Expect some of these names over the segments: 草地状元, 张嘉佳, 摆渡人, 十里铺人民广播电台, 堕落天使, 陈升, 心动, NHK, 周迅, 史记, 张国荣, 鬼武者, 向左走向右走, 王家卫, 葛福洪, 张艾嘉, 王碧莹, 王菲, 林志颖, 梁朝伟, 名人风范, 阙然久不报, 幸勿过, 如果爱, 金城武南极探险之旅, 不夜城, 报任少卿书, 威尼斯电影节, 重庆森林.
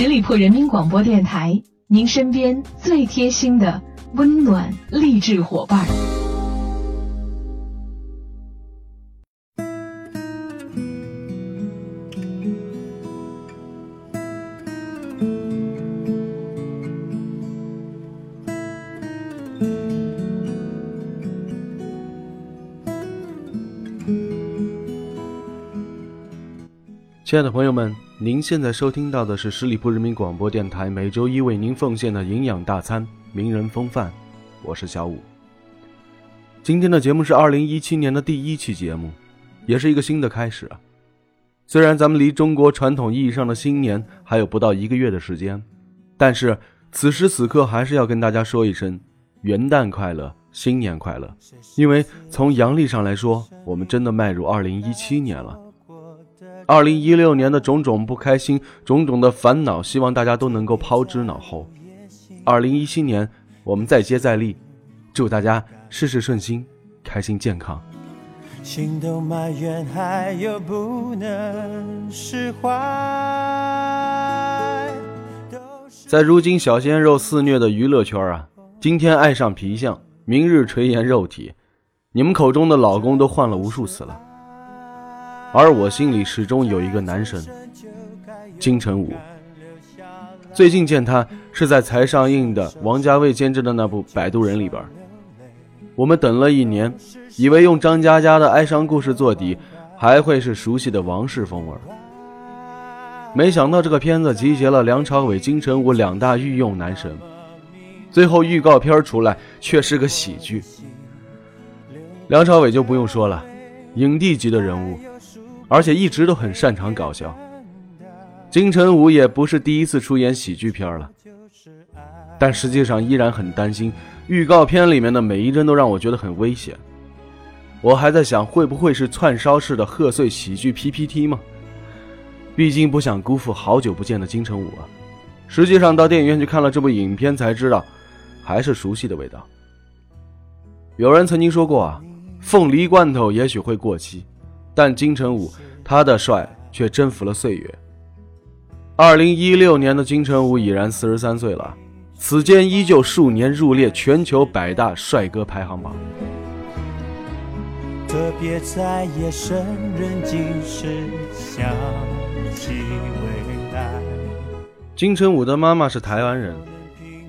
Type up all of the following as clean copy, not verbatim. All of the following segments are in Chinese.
十里铺人民广播电台，您身边最贴心的温暖励志伙伴。亲爱的朋友们，您现在收听到的是十里铺人民广播电台每周一为您奉献的营养大餐名人风范，我是小武。今天的节目是2017年的第一期节目，也是一个新的开始啊。虽然咱们离中国传统意义上的新年还有不到一个月的时间，但是此时此刻还是要跟大家说一声元旦快乐，新年快乐。因为从阳历上来说，我们真的迈入2017年了。2016年的种种不开心，种种的烦恼，希望大家都能够抛之脑后。2017年我们再接再厉，祝大家事事顺心，开心健康。心都埋怨还有不能释怀，在如今小鲜肉肆虐的娱乐圈啊，今天爱上皮相，明日垂涎肉体，你们口中的老公都换了无数次了，而我心里始终有一个男神金城武。最近见他是在才上映的王家卫监制的那部《摆渡人》里边，我们等了一年，以为用张嘉佳的哀伤故事做底，还会是熟悉的王室风味，没想到这个片子集结了梁朝伟、金城武两大御用男神，最后预告片出来却是个喜剧。梁朝伟就不用说了，影帝级的人物，而且一直都很擅长搞笑。金城武也不是第一次出演喜剧片了，但实际上依然很担心，预告片里面的每一帧都让我觉得很危险。我还在想会不会是串烧式的贺岁喜剧 PPT 吗？毕竟不想辜负好久不见的金城武啊。实际上到电影院去看了这部影片才知道，还是熟悉的味道。有人曾经说过啊，凤梨罐头也许会过期，但金城武他的帅却征服了岁月。2016年的金城武已然43岁了，此间依旧数年入列全球100大帅哥排行榜。特别在夜深人静时想起未来。金城武的妈妈是台湾人，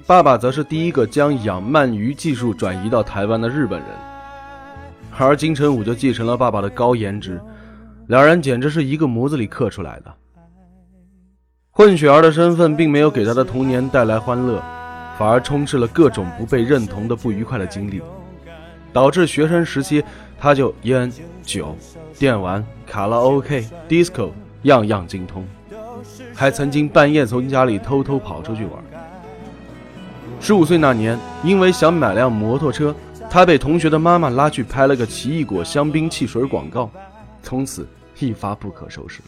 爸爸则是第一个将养鳗鱼技术转移到台湾的日本人。而金城武就继承了爸爸的高颜值，两人简直是一个模子里刻出来的。混血儿的身份并没有给他的童年带来欢乐，反而充斥了各种不被认同的不愉快的经历，导致学生时期他就烟、酒、电玩、卡拉 OK、disco 样样精通，还曾经半夜从家里偷偷跑出去玩。15岁那年，因为想买辆摩托车，他被同学的妈妈拉去拍了个奇异果香槟汽水广告，从此一发不可收拾。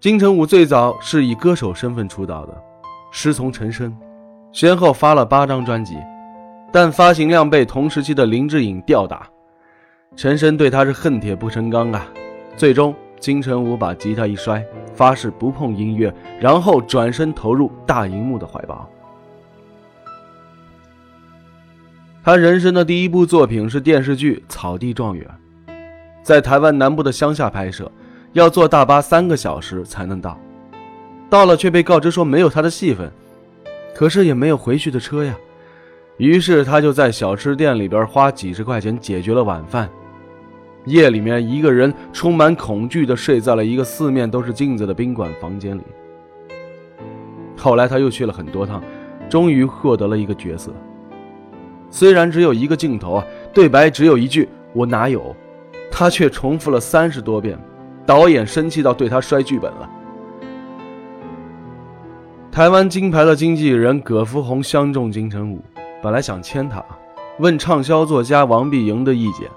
金城武最早是以歌手身份出道的，师从陈升，先后发了8张专辑，但发行量被同时期的林志颖吊打，陈升对他是恨铁不成钢啊。最终金城武把吉他一摔，发誓不碰音乐，然后转身投入大荧幕的怀抱。他人生的第一部作品是电视剧《草地状元》，在台湾南部的乡下拍摄，要坐大巴3个小时才能到，到了却被告知说没有他的戏份，可是也没有回去的车呀。于是他就在小吃店里边花几十块钱解决了晚饭，夜里面一个人充满恐惧地睡在了一个四面都是镜子的宾馆房间里。后来他又去了很多趟，终于获得了一个角色，虽然只有一个镜头啊，对白只有一句我哪有，他却重复了30多遍，导演生气到对他摔剧本了。台湾金牌的经纪人葛福洪相中金城武，本来想签他，问畅销作家王碧莹的意见。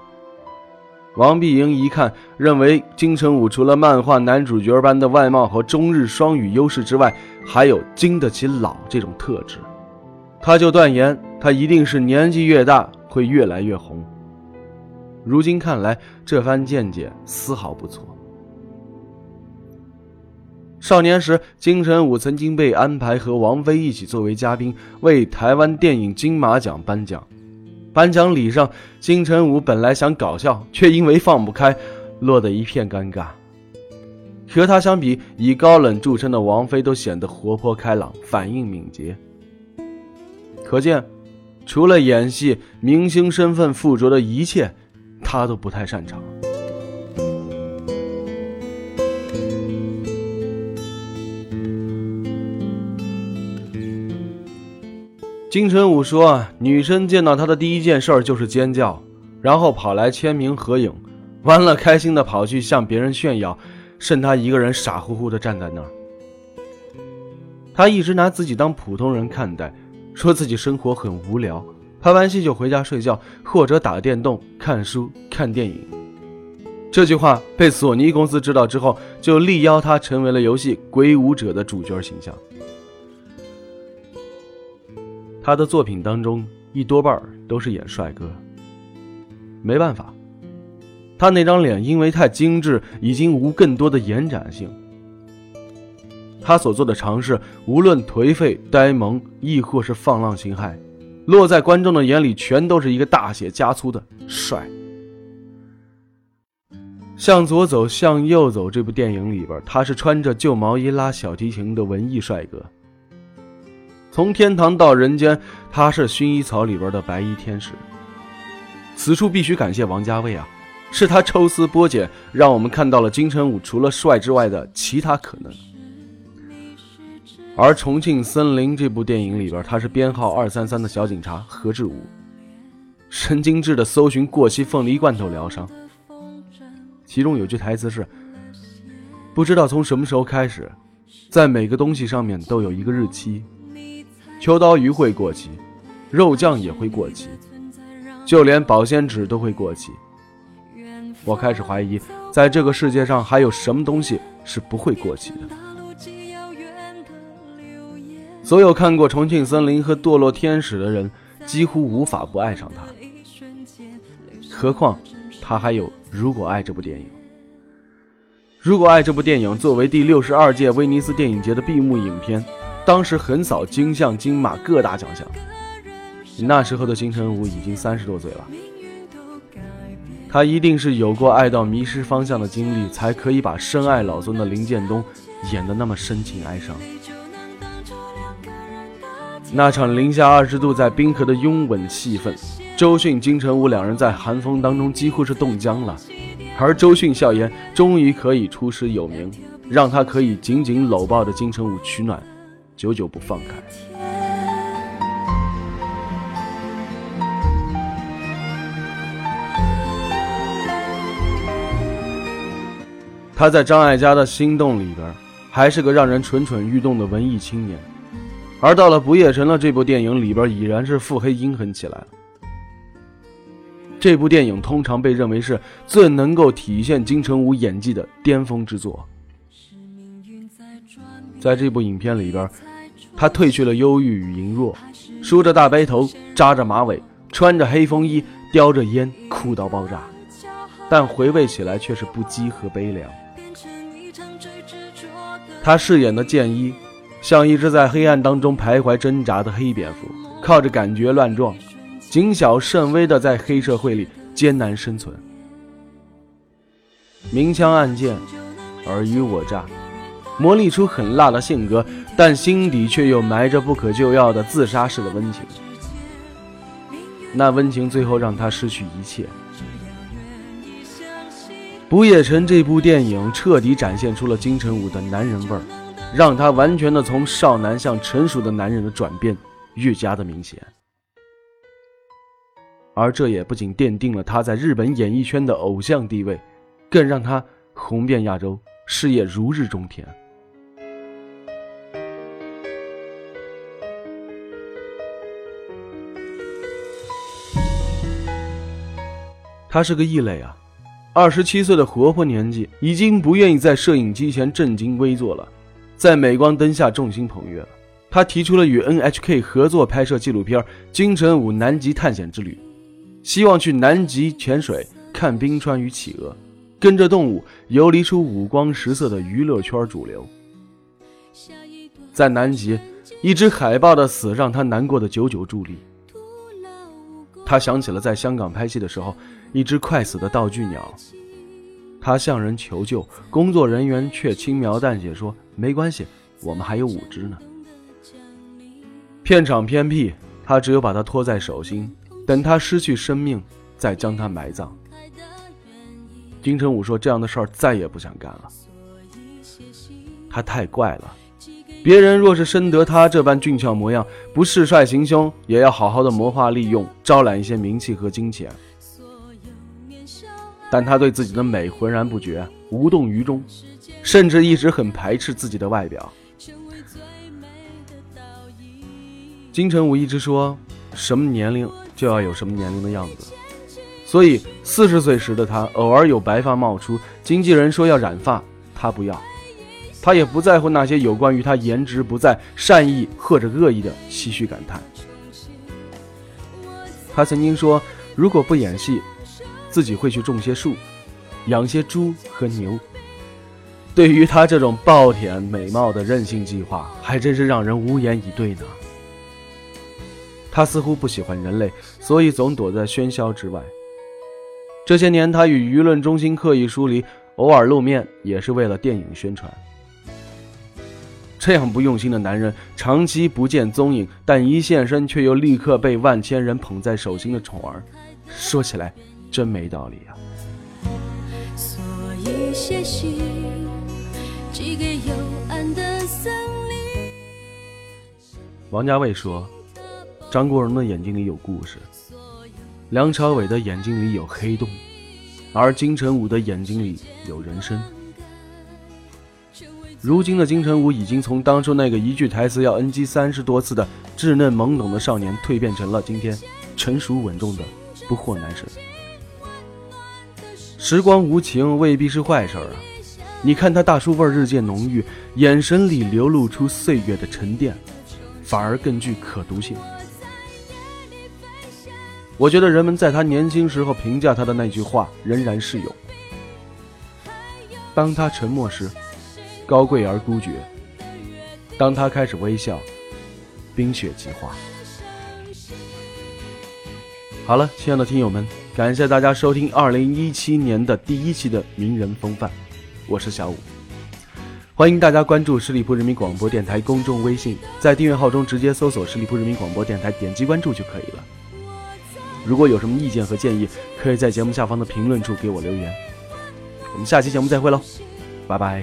王碧莹一看，认为金城武除了漫画男主角般的外貌和中日双语优势之外，还有经得起老这种特质，他就断言他一定是年纪越大会越来越红。如今看来，这番见解丝毫不错。少年时，金城武曾经被安排和王菲一起作为嘉宾为台湾电影金马奖颁奖。颁奖礼上，金城武本来想搞笑，却因为放不开，落得一片尴尬。和他相比，以高冷著称的王菲都显得活泼开朗，反应敏捷。可见，除了演戏，明星身份附着的一切，他都不太擅长。金城武说，女生见到他的第一件事就是尖叫，然后跑来签名合影，完了开心的跑去向别人炫耀，剩他一个人傻乎乎的站在那儿。他一直拿自己当普通人看待，说自己生活很无聊，拍完戏就回家睡觉，或者打电动、看书、看电影。这句话被索尼公司知道之后，就力邀他成为了游戏《鬼武者》的主角形象。他的作品当中一多半都是演帅哥，没办法，他那张脸因为太精致，已经无更多的延展性。他所做的尝试，无论颓废、呆萌，亦或是放浪形骸，落在观众的眼里全都是一个大写加粗的帅。向左走向右走这部电影里边，他是穿着旧毛衣拉小提琴的文艺帅哥。从天堂到人间，他是薰衣草里边的白衣天使。此处必须感谢王家卫啊，是他抽丝剥茧，让我们看到了金城武除了帅之外的其他可能。而《重庆森林》这部电影里边，他是编号233的小警察何志武，神经质的搜寻过期凤梨罐头疗伤。其中有句台词是，不知道从什么时候开始，在每个东西上面都有一个日期，秋刀鱼会过期，肉酱也会过期，就连保鲜纸都会过期。我开始怀疑，在这个世界上还有什么东西是不会过期的。所有看过《重庆森林》和《堕落天使》的人几乎无法不爱上他，何况他还有《如果爱》这部电影。《如果爱》这部电影作为第62届威尼斯电影节的闭幕影片，当时横扫金像、金马各大奖项。那时候的金城武已经30多岁了，他一定是有过爱到迷失方向的经历，才可以把深爱老孙的林建东演得那么深情哀伤。那场零下20度在冰河的拥吻戏份，周迅、金城武两人在寒风当中几乎是冻僵了，而周迅笑言终于可以出师有名，让他可以紧紧搂抱着金城武取暖，久久不放开。他在张艾嘉的《心动》里边还是个让人蠢蠢欲动的文艺青年，而到了《不夜城了》这部电影里边，已然是腹黑阴狠起来了。这部电影通常被认为是最能够体现金城武演技的巅峰之作。在这部影片里边，他褪去了忧郁与羸弱，梳着大背头，扎着马尾，穿着黑风衣，叼着烟，哭到爆炸，但回味起来却是不羁和悲凉。他饰演的剑一像一只在黑暗当中徘徊挣扎的黑蝙蝠，靠着感觉乱撞，谨小慎微地在黑社会里艰难生存。明枪暗箭，尔虞我诈，磨砺出狠辣的性格，但心底却又埋着不可救药的自杀式的温情。那温情最后让他失去一切。《不夜城》这部电影彻底展现出了金城武的男人味儿，让他完全的从少男向成熟的男人的转变愈加的明显，而这也不仅奠定了他在日本演艺圈的偶像地位，更让他红遍亚洲，事业如日中天。他是个异类啊，27岁的活泼年纪，已经不愿意在摄影机前正襟危坐了，在镁光灯下众星捧月了。他提出了与 NHK 合作拍摄纪录片《金城武南极探险之旅》，希望去南极潜水、看冰川与企鹅，跟着动物游离出五光十色的娱乐圈主流。在南极，一只海豹的死让他难过的久久伫立。他想起了在香港拍戏的时候，一只快死的道具鸟，他向人求救，工作人员却轻描淡写说，没关系，我们还有5只呢。片场偏僻，他只有把它托在手心，等它失去生命再将它埋葬。金城武说，这样的事儿再也不想干了，他太怪了，别人若是深得他这般俊俏模样，不恃帅行凶，也要好好的谋划利用，招揽一些名气和金钱。但他对自己的美浑然不觉，无动于衷，甚至一直很排斥自己的外表。金城武一直说，什么年龄就要有什么年龄的样子，所以40岁时的他偶尔有白发冒出，经纪人说要染发，他不要。他也不在乎那些有关于他颜值不在、善意或者恶意的唏嘘感叹。他曾经说，如果不演戏，自己会去种些树，养些猪和牛。对于他这种暴殄美貌的任性计划，还真是让人无言以对呢。他似乎不喜欢人类，所以总躲在喧嚣之外。这些年他与舆论中心刻意疏离，偶尔露面也是为了电影宣传。这样不用心的男人，长期不见踪影，但一现身却又立刻被万千人捧在手心的宠儿，说起来真没道理啊。所以写信寄给幽暗的森林。王家卫说，张国荣的眼睛里有故事，梁朝伟的眼睛里有黑洞，而金城武的眼睛里有人生。如今的金城武已经从当初那个一句台词要 NG 30多次的稚嫩懵懂的少年，蜕变成了今天成熟稳重的不惑男神。时光无情未必是坏事啊，你看他大叔味日渐浓郁，眼神里流露出岁月的沉淀，反而更具可读性。我觉得人们在他年轻时候评价他的那句话仍然适用，当他沉默时，高贵而孤绝，当他开始微笑，冰雪即化。好了，亲爱的听友们，感谢大家收听2017年的第1期的名人风范，我是小武。欢迎大家关注十里铺人民广播电台公众微信，在订阅号中直接搜索十里铺人民广播电台，点击关注就可以了。如果有什么意见和建议，可以在节目下方的评论处给我留言。我们下期节目再会喽，拜拜。